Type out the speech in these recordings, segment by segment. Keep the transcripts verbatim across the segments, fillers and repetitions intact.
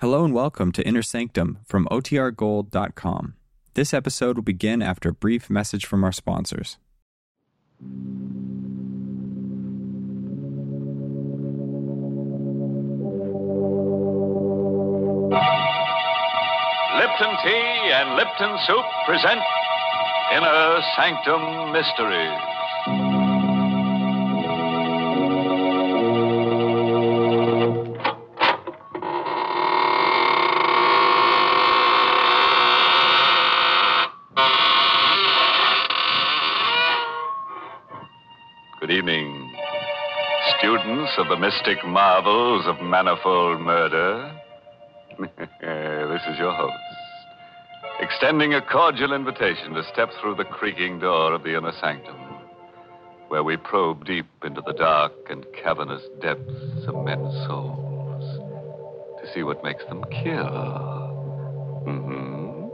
Hello and welcome to Inner Sanctum from O T R Gold dot com. This episode will begin after a brief message from our sponsors. Lipton Tea and Lipton Soup present Inner Sanctum Mysteries. Of the mystic marvels of manifold murder. This is your host, extending a cordial invitation to step through the creaking door of the Inner Sanctum, where we probe deep into the dark and cavernous depths of men's souls to see what makes them kill. Mm-hmm.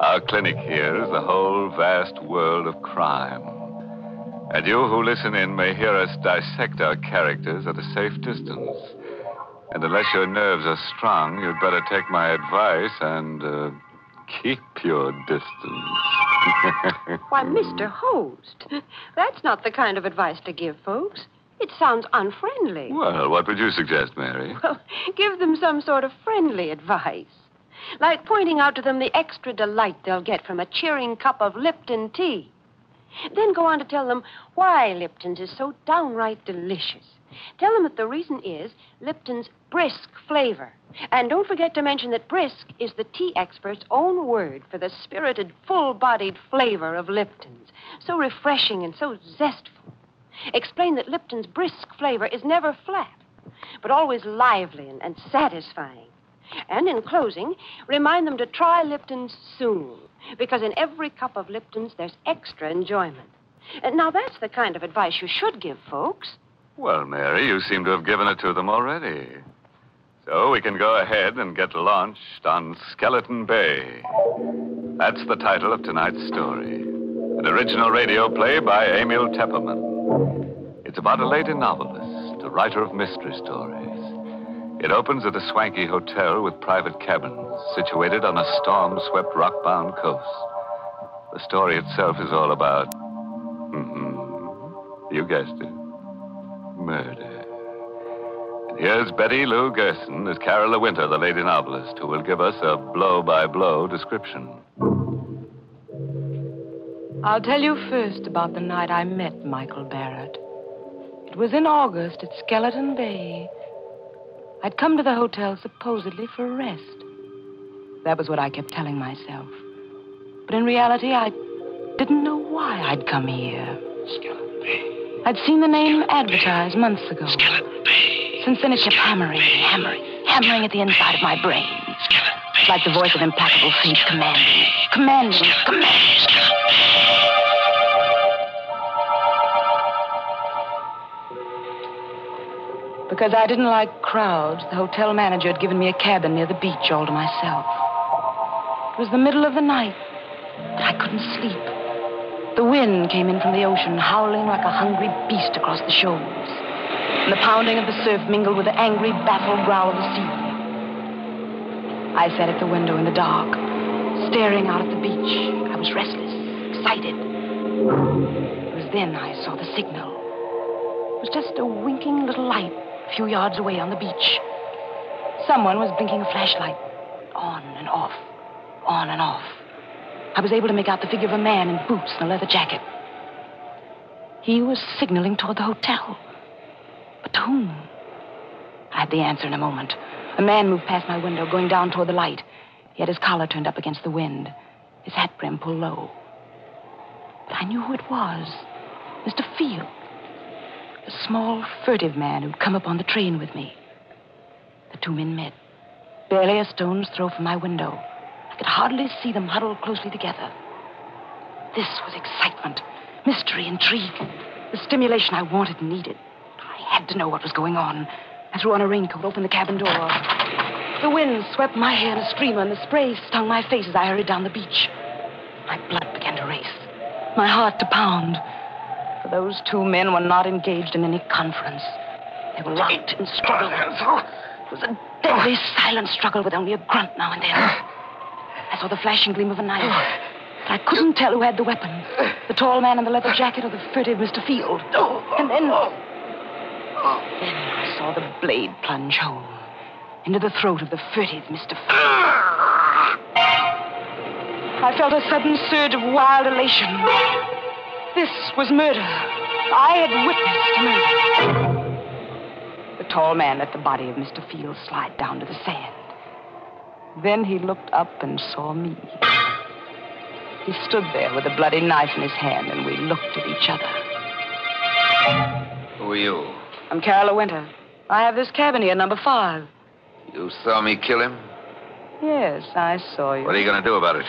Our clinic here is the whole vast world of crime. And you who listen in may hear us dissect our characters at a safe distance. And unless your nerves are strung, you'd better take my advice and uh, keep your distance. Why, Mister Host, that's not the kind of advice to give folks. It sounds unfriendly. Well, what would you suggest, Mary? Well, give them some sort of friendly advice. Like pointing out to them the extra delight they'll get from a cheering cup of Lipton tea. Then go on to tell them why Lipton's is so downright delicious. Tell them that the reason is Lipton's brisk flavor. And don't forget to mention that brisk is the tea expert's own word for the spirited, full-bodied flavor of Lipton's. So refreshing and so zestful. Explain that Lipton's brisk flavor is never flat, but always lively and, and satisfying. And in closing, remind them to try Lipton's soon, because in every cup of Lipton's, there's extra enjoyment. And now, that's the kind of advice you should give folks. Well, Mary, you seem to have given it to them already. So we can go ahead and get launched on Skeleton Bay. That's the title of tonight's story, an original radio play by Emil Tepperman. It's about a lady novelist, a writer of mystery stories. It opens at a swanky hotel with private cabins, situated on a storm-swept, rock-bound coast. The story itself is all about... Mm-hmm. You guessed it. Murder. And here's Betty Lou Gerson as Carola Winter, the lady novelist, who will give us a blow-by-blow description. I'll tell you first about the night I met Michael Barrett. It was in August at Skeleton Bay. I'd come to the hotel supposedly for a rest. That was what I kept telling myself. But in reality, I didn't know why I'd come here. Skeleton Bay. I'd seen the name advertised months ago. Skeleton Bay. Since then, it kept hammering, hammering, hammering at the inside of my brain. Skeleton Bay. Like the voice of implacable fate commanding, commanding, commanding. Because I didn't like crowds, the hotel manager had given me a cabin near the beach all to myself. It was the middle of the night, but I couldn't sleep. The wind came in from the ocean, howling like a hungry beast across the shoals. And the pounding of the surf mingled with the angry, baffled growl of the sea. I sat at the window in the dark, staring out at the beach. I was restless, excited. It was then I saw the signal. It was just a winking little light. A few yards away on the beach. Someone was blinking a flashlight on and off, on and off. I was able to make out the figure of a man in boots and a leather jacket. He was signaling toward the hotel. But to whom? I had the answer in a moment. A man moved past my window, going down toward the light. He had his collar turned up against the wind, his hat brim pulled low. But I knew who it was, Mister Field. A small, furtive man who'd come up on the train with me. The two men met, barely a stone's throw from my window. I could hardly see them huddled closely together. This was excitement, mystery, intrigue, the stimulation I wanted and needed. I had to know what was going on. I threw on a raincoat, opened the cabin door. The wind swept my hair in a streamer, and the spray stung my face as I hurried down the beach. My blood began to race, my heart to pound. For those two men were not engaged in any conference. They were locked and struggling. It was a Deadly silent struggle with only a grunt now and then. I saw the flashing gleam of a knife. I couldn't tell who had the weapon. The tall man in the leather jacket or the furtive Mister Field. And then... Then I saw the blade plunge home into the throat of the furtive Mister Field. I felt a sudden surge of wild elation. This was murder. I had witnessed murder. The tall man let the body of Mister Field slide down to the sand. Then he looked up and saw me. He stood there with a bloody knife in his hand, and we looked at each other. Who are you? I'm Carola Winter. I have this cabin here, number five. You saw me kill him? Yes, I saw you. What are you going to do about it?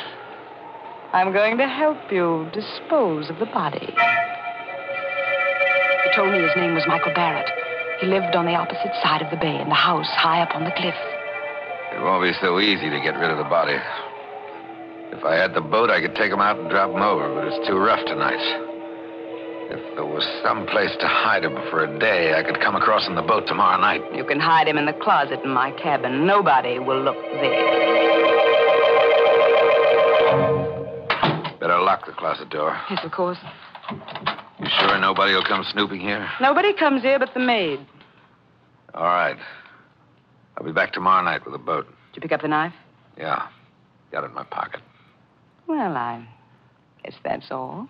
I'm going to help you dispose of the body. He told me his name was Michael Barrett. He lived on the opposite side of the bay in the house high up on the cliff. It won't be so easy to get rid of the body. If I had the boat, I could take him out and drop him over, but it's too rough tonight. If there was some place to hide him for a day, I could come across in the boat tomorrow night. You can hide him in the closet in my cabin. Nobody will look there. Better lock the closet door. Yes, of course. You sure nobody will come snooping here? Nobody comes here but the maid. All right. I'll be back tomorrow night with the boat. Did you pick up the knife? Yeah. Got it in my pocket. Well, I guess that's all.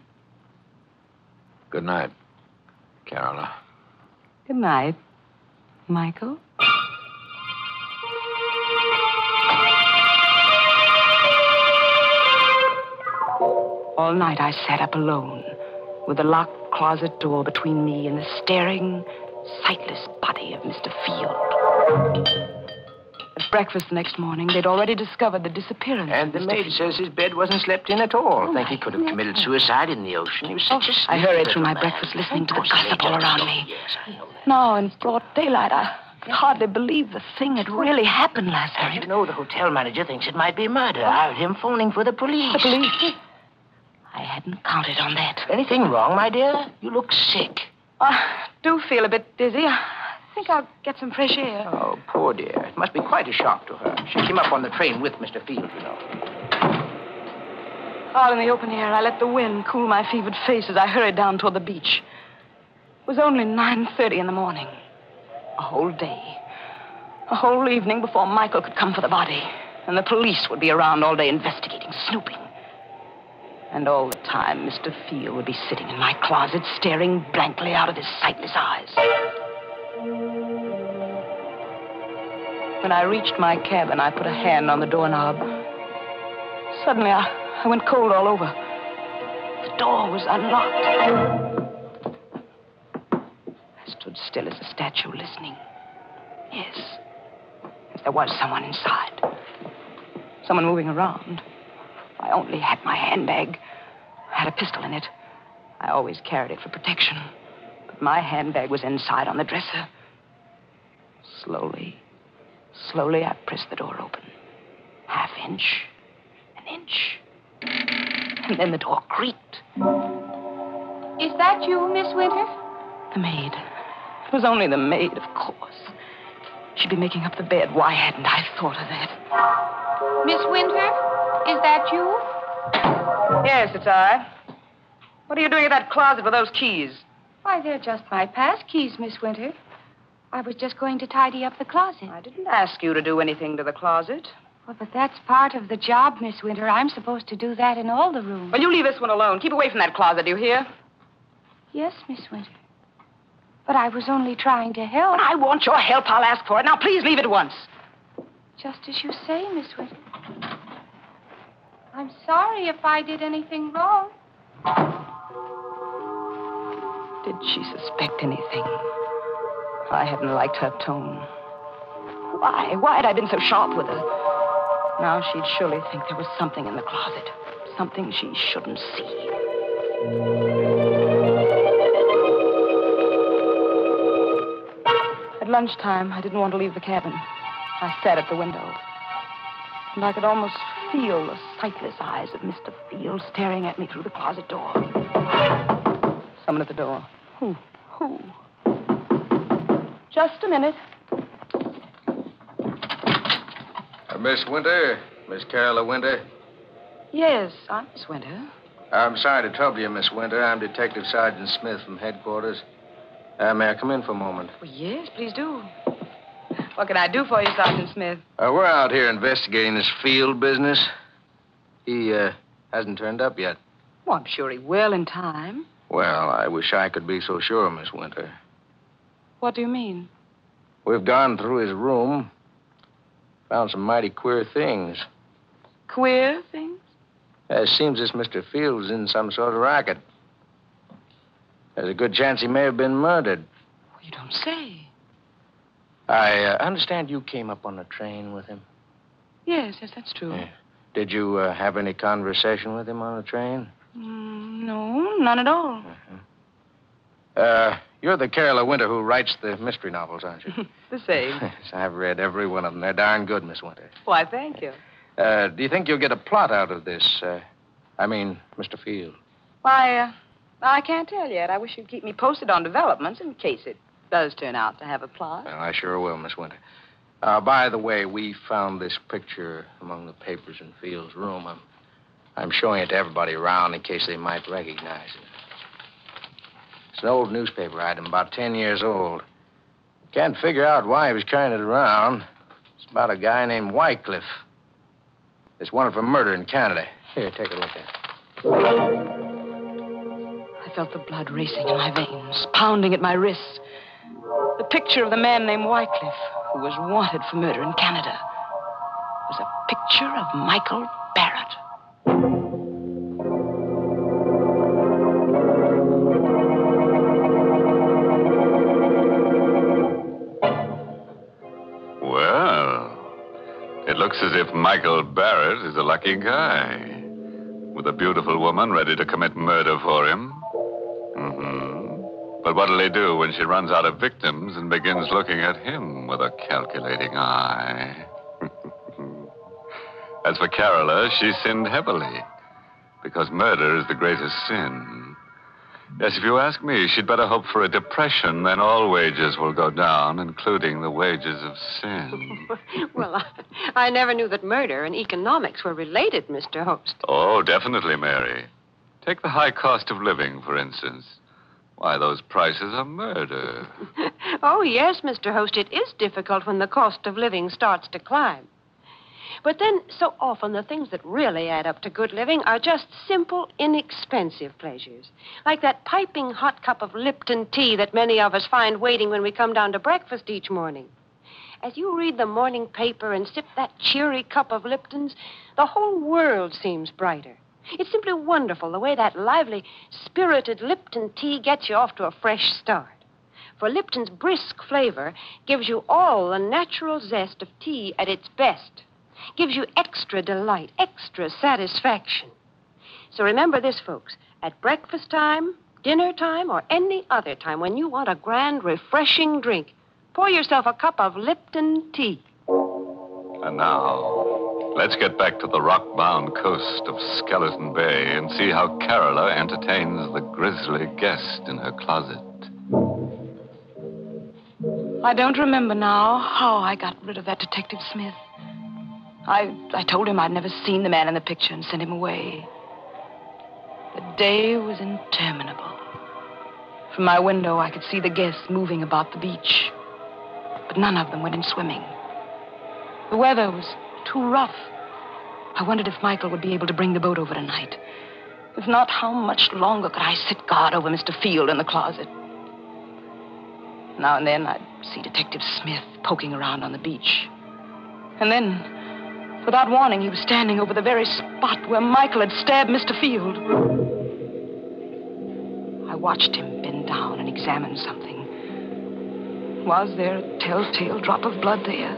Good night, Carola. Good night, Michael. All night I sat up alone with the locked closet door between me and the staring, sightless body of Mister Field. Breakfast the next morning, they'd already discovered the disappearance. And the maid says his bed wasn't slept in at all. Oh, think he could have committed suicide in the ocean. He was such oh, a I hurried through my man. breakfast, listening to the gossip all around me. Yes, I know that. Now, in broad daylight, I hardly believe the thing had really happened last night. And you know, the hotel manager thinks it might be murder. I heard him phoning for the police. The police? I hadn't counted on that. Anything wrong, my dear? You look sick. I do feel a bit dizzy. I think I'll get some fresh air. Oh, poor dear. It must be quite a shock to her. She came up on the train with Mister Field, you know. All in the open air, I let the wind cool my fevered face as I hurried down toward the beach. It was only nine thirty in the morning. A whole day. A whole evening before Michael could come for the body. And the police would be around all day investigating, snooping. And all the time, Mister Field would be sitting in my closet, staring blankly out of his sightless eyes. When I reached my cabin, I put a hand on the doorknob. Suddenly, I, I went cold all over. The door was unlocked. I stood still as a statue, listening. Yes, if there was someone inside. Someone moving around. I only had my handbag. I had a pistol in it. I always carried it for protection. But my handbag was inside on the dresser. Slowly... Slowly, I pressed the door open. Half inch, an inch, and then the door creaked. Is that you, Miss Winter? The maid. It was only the maid, of course. She'd be making up the bed. Why hadn't I thought of that? Miss Winter, is that you? Yes, it's I. What are you doing in that closet with those keys? Why, they're just my pass keys, Miss Winter. I was just going to tidy up the closet. I didn't ask you to do anything to the closet. Well, but that's part of the job, Miss Winter. I'm supposed to do that in all the rooms. Well, you leave this one alone. Keep away from that closet, do you hear? Yes, Miss Winter. But I was only trying to help. When I want your help, I'll ask for it. Now, please leave at once. Just as you say, Miss Winter. I'm sorry if I did anything wrong. Did she suspect anything? I hadn't liked her tone. Why? Why had I been so sharp with her? Now she'd surely think there was something in the closet. Something she shouldn't see. At lunchtime, I didn't want to leave the cabin. I sat at the window. And I could almost feel the sightless eyes of Mister Field staring at me through the closet door. Someone at the door. Who? Who? Just a minute. Uh, Miss Winter? Miss Carola Winter? Yes, I'm Miss Winter. I'm sorry to trouble you, Miss Winter. I'm Detective Sergeant Smith from headquarters. Uh, may I come in for a moment? Well, yes, please do. What can I do for you, Sergeant Smith? Uh, we're out here investigating this Field business. He uh, hasn't turned up yet. Well, I'm sure he will in time. Well, I wish I could be so sure, Miss Winter. What do you mean? We've gone through his room, found some mighty queer things. Queer things? It seems this Mister Field's in some sort of racket. There's a good chance he may have been murdered. Well, you don't say. I uh, understand you came up on the train with him. Yes, yes, that's true. Yeah. Did you uh, have any conversation with him on the train? Mm, no, none at all. Uh-huh. Uh, you're the Carola Winter who writes the mystery novels, aren't you? The same. Yes, I've read every one of them. They're darn good, Miss Winter. Why, thank you. Uh, do you think you'll get a plot out of this? Uh, I mean, Mister Field. Why, uh, I can't tell yet. I wish you'd keep me posted on developments in case it does turn out to have a plot. Well, I sure will, Miss Winter. Uh, by the way, we found this picture among the papers in Field's room. I'm, I'm showing it to everybody around in case they might recognize it. It's an old newspaper item, about ten years old. Can't figure out why he was carrying it around. It's about a guy named Wycliffe. It's wanted for murder in Canada. Here, take a look at it. I felt the blood racing in my veins, pounding at my wrists. The picture of the man named Wycliffe, who was wanted for murder in Canada, was a picture of Michael Barrett. Well, it looks as if Michael Barrett is a lucky guy, with a beautiful woman ready to commit murder for him. But what'll he do when she runs out of victims and begins looking at him with a calculating eye? As for Carola, she sinned heavily, because murder is the greatest sin. Yes, if you ask me, she'd better hope for a depression, then all wages will go down, including the wages of sin. Well, I, I never knew that murder and economics were related, Mister Host. Oh, definitely, Mary. Take the high cost of living, for instance. Why, those prices are murder. Oh, yes, Mister Host, it is difficult when the cost of living starts to climb. But then, so often, the things that really add up to good living are just simple, inexpensive pleasures. Like that piping hot cup of Lipton tea that many of us find waiting when we come down to breakfast each morning. As you read the morning paper and sip that cheery cup of Lipton's, the whole world seems brighter. It's simply wonderful the way that lively, spirited Lipton tea gets you off to a fresh start. For Lipton's brisk flavor gives you all the natural zest of tea at its best. Gives you extra delight, extra satisfaction. So remember this, folks. At breakfast time, dinner time, or any other time when you want a grand, refreshing drink, pour yourself a cup of Lipton tea. And now, let's get back to the rock-bound coast of Skeleton Bay and see how Carola entertains the grisly guest in her closet. I don't remember now how I got rid of that Detective Smith. I, I told him I'd never seen the man in the picture and sent him away. The day was interminable. From my window, I could see the guests moving about the beach, but none of them went in swimming. The weather was too rough. I wondered if Michael would be able to bring the boat over tonight. If not, how much longer could I sit guard over Mister Field in the closet? Now and then, I'd see Detective Smith poking around on the beach. And then, without warning, he was standing over the very spot where Michael had stabbed Mister Field. I watched him bend down and examine something. Was there a telltale drop of blood there?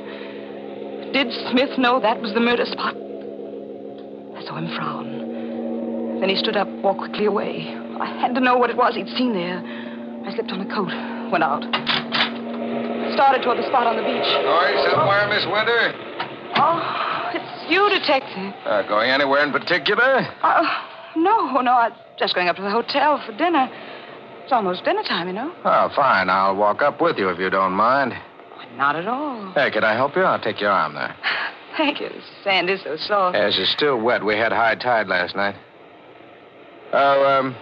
Did Smith know that was the murder spot? I saw him frown. Then he stood up, walked quickly away. I had to know what it was he'd seen there. I slipped on a coat, went out. Started toward the spot on the beach. Going somewhere, Miss Winter? Oh, it's you, Detective. Uh, going anywhere in particular? Uh, no, no, I'm just going up to the hotel for dinner. It's almost dinner time, you know. Oh, fine. I'll walk up with you if you don't mind. Not at all. Hey, can I help you? I'll take your arm there. Thank you. The sand is so soft. Yes, it's still wet. We had high tide last night. Oh, um,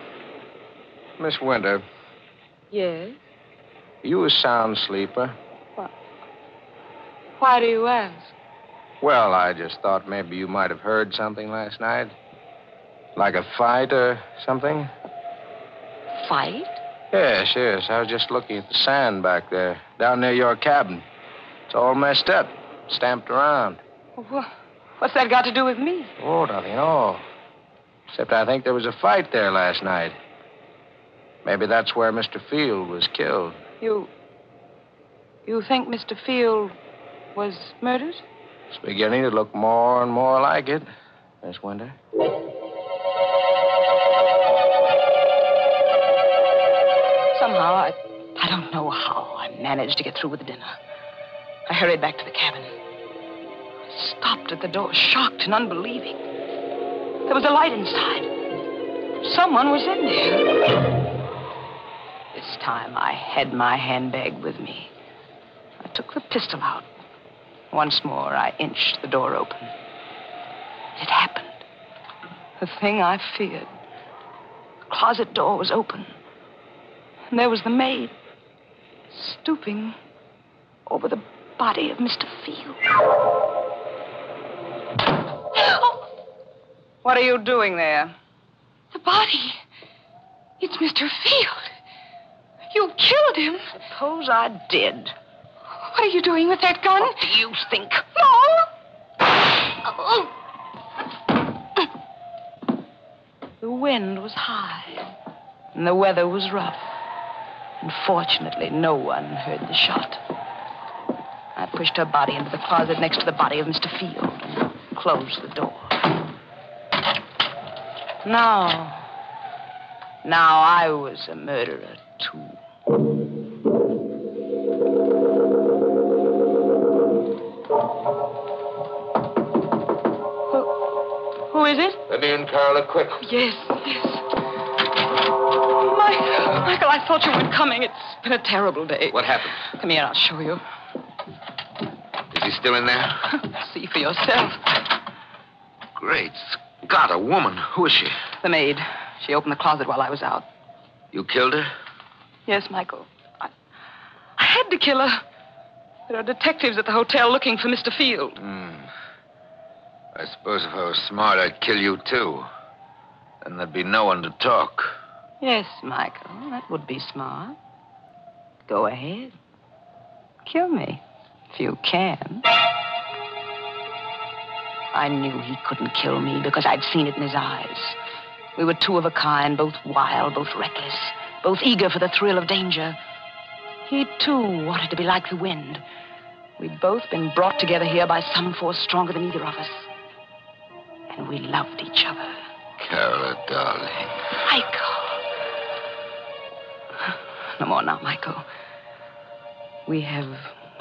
Miss Winter. Yes? You a sound sleeper? What? Why do you ask? Well, I just thought maybe you might have heard something last night. Like a fight or something? Fight? Yes, yes. I was just looking at the sand back there, down near your cabin. It's all messed up, stamped around. Well, what's that got to do with me? Oh, nothing at all. Except I think there was a fight there last night. Maybe that's where Mister Field was killed. You... you think Mister Field was murdered? It's beginning to look more and more like it, Miss Winter. Somehow, I, I don't know how I managed to get through with the dinner. I hurried back to the cabin. I stopped at the door, shocked and unbelieving. There was a light inside. Someone was in there. This time, I had my handbag with me. I took the pistol out. Once more, I inched the door open. It happened. The thing I feared. The closet door was open. And there was the maid, stooping over the body of Mister Field. Oh. What are you doing there? The body. It's Mister Field. You killed him. Suppose I did. What are you doing with that gun? What do you think? No. Oh. The wind was high, and the weather was rough. And fortunately, no one heard the shot. I pushed her body into the closet next to the body of Mister Field and closed the door. Now, now I was a murderer, too. Who, who is it? The name Carola Quick. Oh, yes, yes. Michael, I thought you weren't coming. It's been a terrible day. What happened? Come here, I'll show you. Is he still in there? See for yourself. Great Scott, a woman. Who is she? The maid. She opened the closet while I was out. You killed her? Yes, Michael. I, I had to kill her. There are detectives at the hotel looking for Mister Field. Mm. I suppose if I was smart, I'd kill you, too. Then there'd be no one to talk. Yes, Michael, that would be smart. Go ahead. Kill me, if you can. I knew he couldn't kill me because I'd seen it in his eyes. We were two of a kind, both wild, both reckless, both eager for the thrill of danger. He, too, wanted to be like the wind. We'd both been brought together here by some force stronger than either of us. And we loved each other. Carola, darling. Michael. No more now, Michael. We have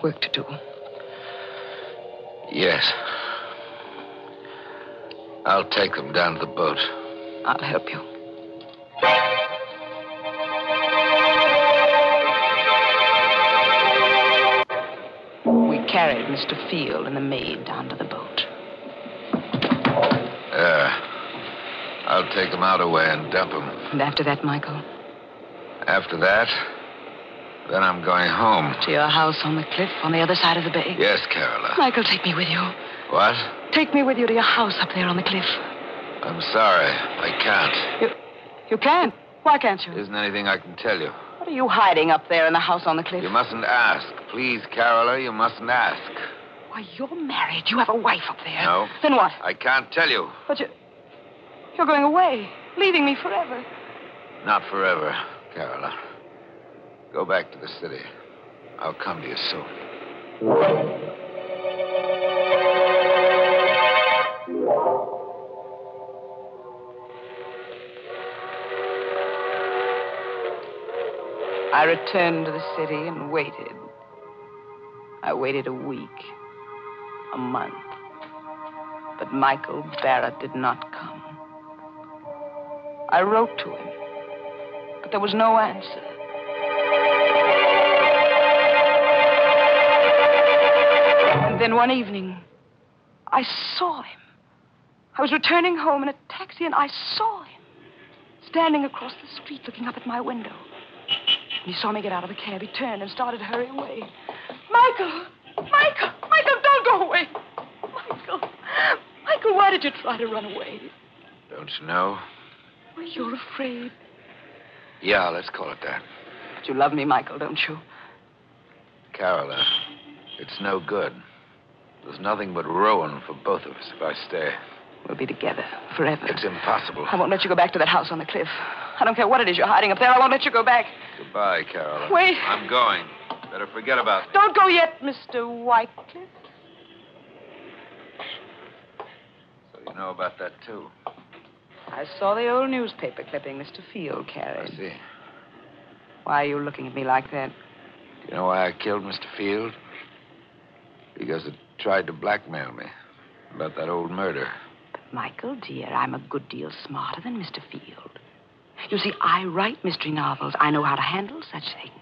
work to do. Yes. I'll take them down to the boat. I'll help you. We carried Mister Field and the maid down to the boat. There. I'll take them out away and dump them. And after that, Michael? After that, then I'm going home. To your house on the cliff on the other side of the bay? Yes, Carola. Michael, take me with you. What? Take me with you to your house up there on the cliff. I'm sorry. I can't. You, you can't? Why can't you? There isn't anything I can tell you. What are you hiding up there in the house on the cliff? You mustn't ask. Please, Carola, you mustn't ask. Why, you're married. You have a wife up there. No. Then what? I can't tell you. But you, you're going away, leaving me forever. Not forever. Carola, go back to the city. I'll come to you soon. I returned to the city and waited. I waited a week, a month. But Michael Barrett did not come. I wrote to him. But there was no answer. And then one evening, I saw him. I was returning home in a taxi, and I saw him standing across the street looking up at my window. He saw me get out of the cab. He turned and started to hurry away. Michael! Michael! Michael, don't go away! Michael! Michael, why did you try to run away? Don't you know? Well, you're afraid. Yeah, let's call it that. But you love me, Michael, don't you? Carola, it's no good. There's nothing but ruin for both of us if I stay. We'll be together forever. It's impossible. I won't let you go back to that house on the cliff. I don't care what it is you're hiding up there. I won't let you go back. Goodbye, Carola. Wait. I'm going. Better forget about me. Don't go yet, Mister Wycliffe. So you know about that, too. I saw the old newspaper clipping Mister Field carried. I see. Why are you looking at me like that? Do you know why I killed Mister Field? Because it tried to blackmail me about that old murder. But, Michael, dear, I'm a good deal smarter than Mister Field. You see, I write mystery novels. I know how to handle such things.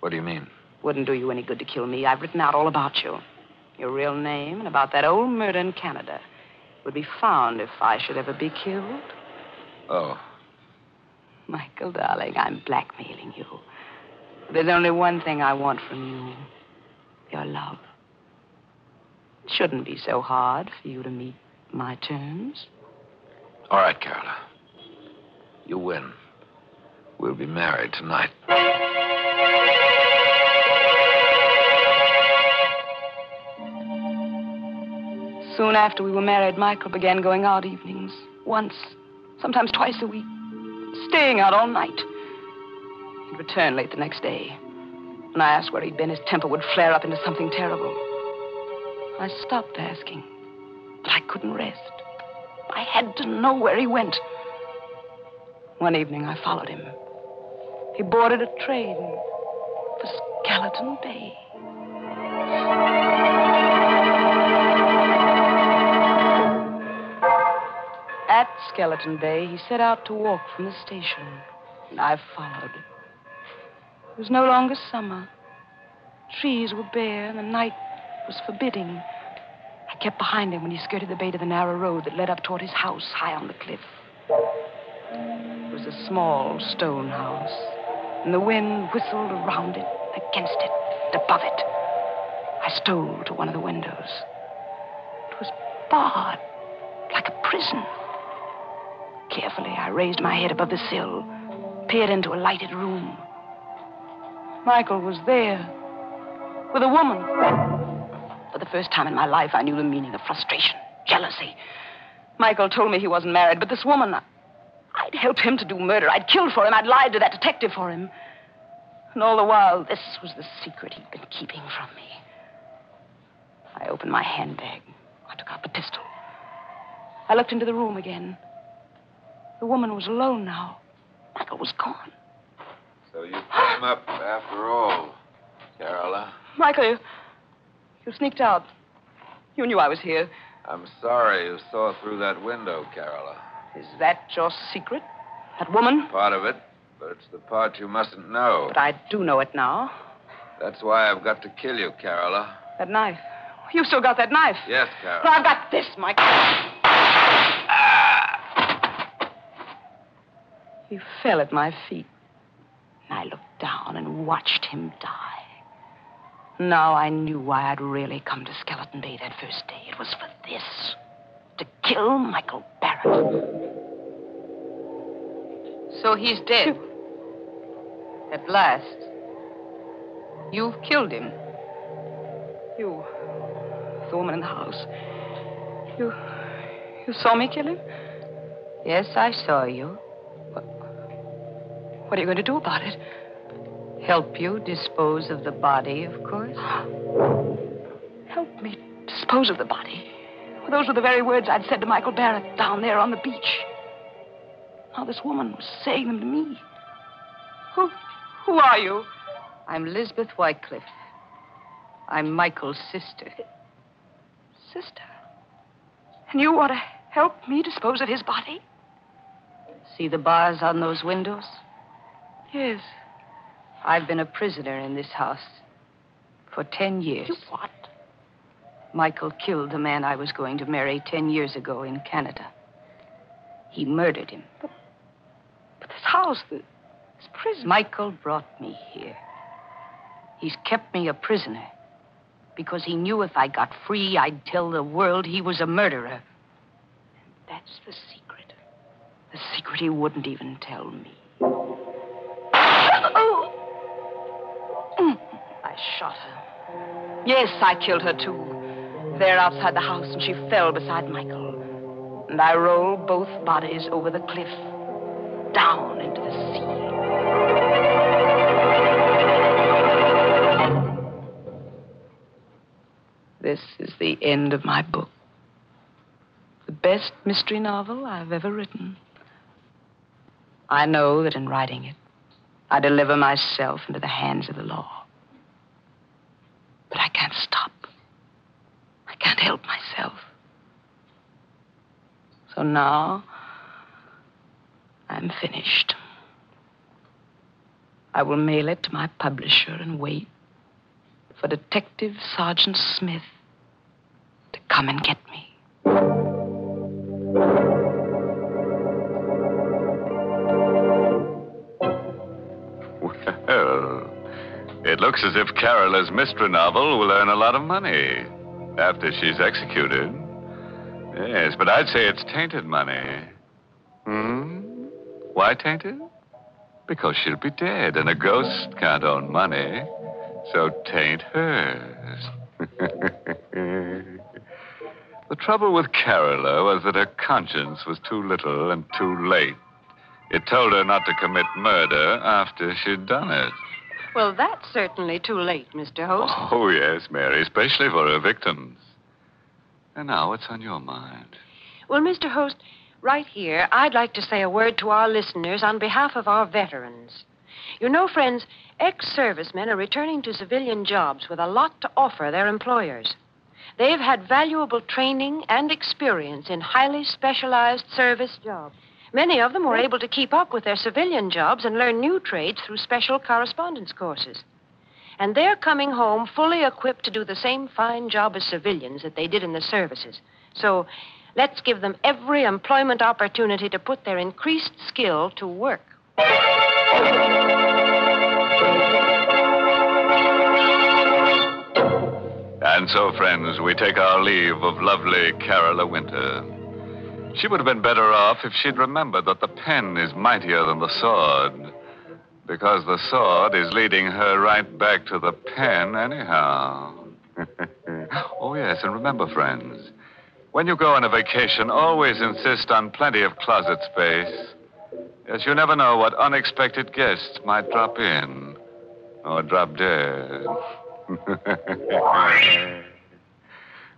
What do you mean? Wouldn't do you any good to kill me. I've written out all about you. Your real name and about that old murder in Canada. It would be found if I should ever be killed. Oh. Michael, darling, I'm blackmailing you. There's only one thing I want from you. Your love. It shouldn't be so hard for you to meet my terms. All right, Carola. You win. We'll be married tonight. Soon after we were married, Michael began going out evenings. Once, sometimes twice a week. Staying out all night. He'd return late the next day. When I asked where he'd been, his temper would flare up into something terrible. I stopped asking, but I couldn't rest. I had to know where he went. One evening, I followed him. He boarded a train for Skeleton Bay. At Skeleton Bay, he set out to walk from the station, and I followed. It was no longer summer. Trees were bare, and the night was forbidding. I kept behind him when he skirted the bay to the narrow road that led up toward his house high on the cliff. It was a small stone house, and the wind whistled around it, against it, and above it. I stole to one of the windows. It was barred, like a prison. Carefully, I raised my head above the sill, peered into a lighted room. Michael was there, with a woman. For the first time in my life, I knew the meaning of frustration, jealousy. Michael told me he wasn't married, but this woman... I'd helped him to do murder. I'd killed for him. I'd lied to that detective for him. And all the while, this was the secret he'd been keeping from me. I opened my handbag. I took out the pistol. I looked into the room again. The woman was alone now. Michael was gone. So you came up after all, Carola. Michael, you, you sneaked out. You knew I was here. I'm sorry you saw through that window, Carola. Is that your secret? That woman? Part of it, but it's the part you mustn't know. But I do know it now. That's why I've got to kill you, Carola. That knife. You've still got that knife? Yes, Carola. Well, I've got this, Michael. Ah! He fell at my feet. And I looked down and watched him die. Now I knew why I'd really come to Skeleton Bay that first day. It was for this. To kill Michael Barrett. So he's dead. At last. You've killed him. You. The woman in the house. You. You saw me kill him? Yes, I saw you. What, what are you going to do about it? Help you dispose of the body, of course. Help me dispose of the body? Well, those were the very words I'd said to Michael Barrett down there on the beach. Now this woman was saying them to me. Who, who are you? I'm Elizabeth Wycliffe. I'm Michael's sister. Sister? And you want to help me dispose of his body? See the bars on those windows? Yes. I've been a prisoner in this house for ten years. You what? Michael killed the man I was going to marry ten years ago in Canada. He murdered him. But, but this house, this prison... Michael brought me here. He's kept me a prisoner because he knew if I got free, I'd tell the world he was a murderer. And that's the secret. The secret he wouldn't even tell me. Oh. I shot her. Yes, I killed her, too. There outside the house, and she fell beside Michael. And I rolled both bodies over the cliff, down into the sea. This is the end of my book. The best mystery novel I've ever written. I know that in writing it, I deliver myself into the hands of the law. But I can't stop. I can't help myself. So now, I'm finished. I will mail it to my publisher and wait for Detective Sergeant Smith to come and get me. Well, it looks as if Carola's mystery novel will earn a lot of money after she's executed. Yes, but I'd say it's tainted money. Hmm? Why tainted? Because she'll be dead, and a ghost can't own money. So taint hers. The trouble with Carola was that her conscience was too little and too late. It told her not to commit murder after she'd done it. Well, that's certainly too late, Mister Holt. Oh, yes, Mary, especially for her victims. And now, what's on your mind? Well, Mister Host, right here, I'd like to say a word to our listeners on behalf of our veterans. You know, friends, ex-servicemen are returning to civilian jobs with a lot to offer their employers. They've had valuable training and experience in highly specialized service jobs. Many of them were able to keep up with their civilian jobs and learn new trades through special correspondence courses. And they're coming home fully equipped to do the same fine job as civilians that they did in the services. So let's give them every employment opportunity to put their increased skill to work. And so, friends, we take our leave of lovely Carola Winter. She would have been better off if she'd remembered that the pen is mightier than the sword, because the sword is leading her right back to the pen anyhow. Oh, yes, and remember, friends, when you go on a vacation, always insist on plenty of closet space, as you never know what unexpected guests might drop in or drop dead.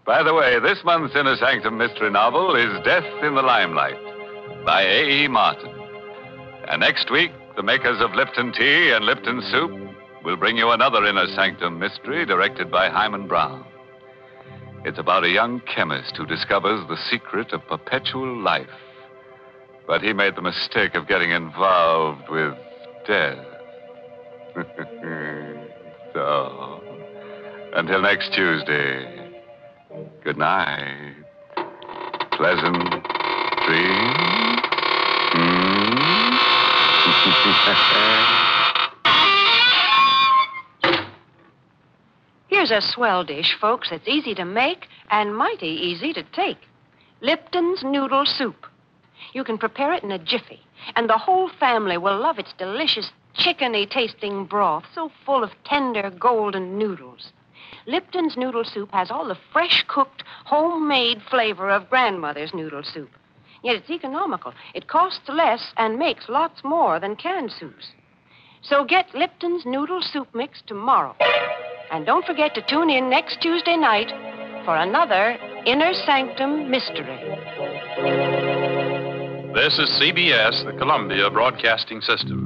By the way, this month's Inner Sanctum mystery novel is Death in the Limelight by A E Martin. And next week, the makers of Lipton Tea and Lipton Soup will bring you another Inner Sanctum mystery directed by Hyman Brown. It's about a young chemist who discovers the secret of perpetual life. But he made the mistake of getting involved with death. So, until next Tuesday... Good night. Pleasant dreams. Mm. Here's a swell dish, folks, that's easy to make and mighty easy to take. Lipton's Noodle Soup. You can prepare it in a jiffy, and the whole family will love its delicious chickeny-tasting broth so full of tender golden noodles. Lipton's Noodle Soup has all the fresh-cooked, homemade flavor of grandmother's noodle soup. Yet it's economical. It costs less and makes lots more than canned soups. So get Lipton's Noodle Soup Mix tomorrow. And don't forget to tune in next Tuesday night for another Inner Sanctum Mystery. This is C B S, the Columbia Broadcasting System.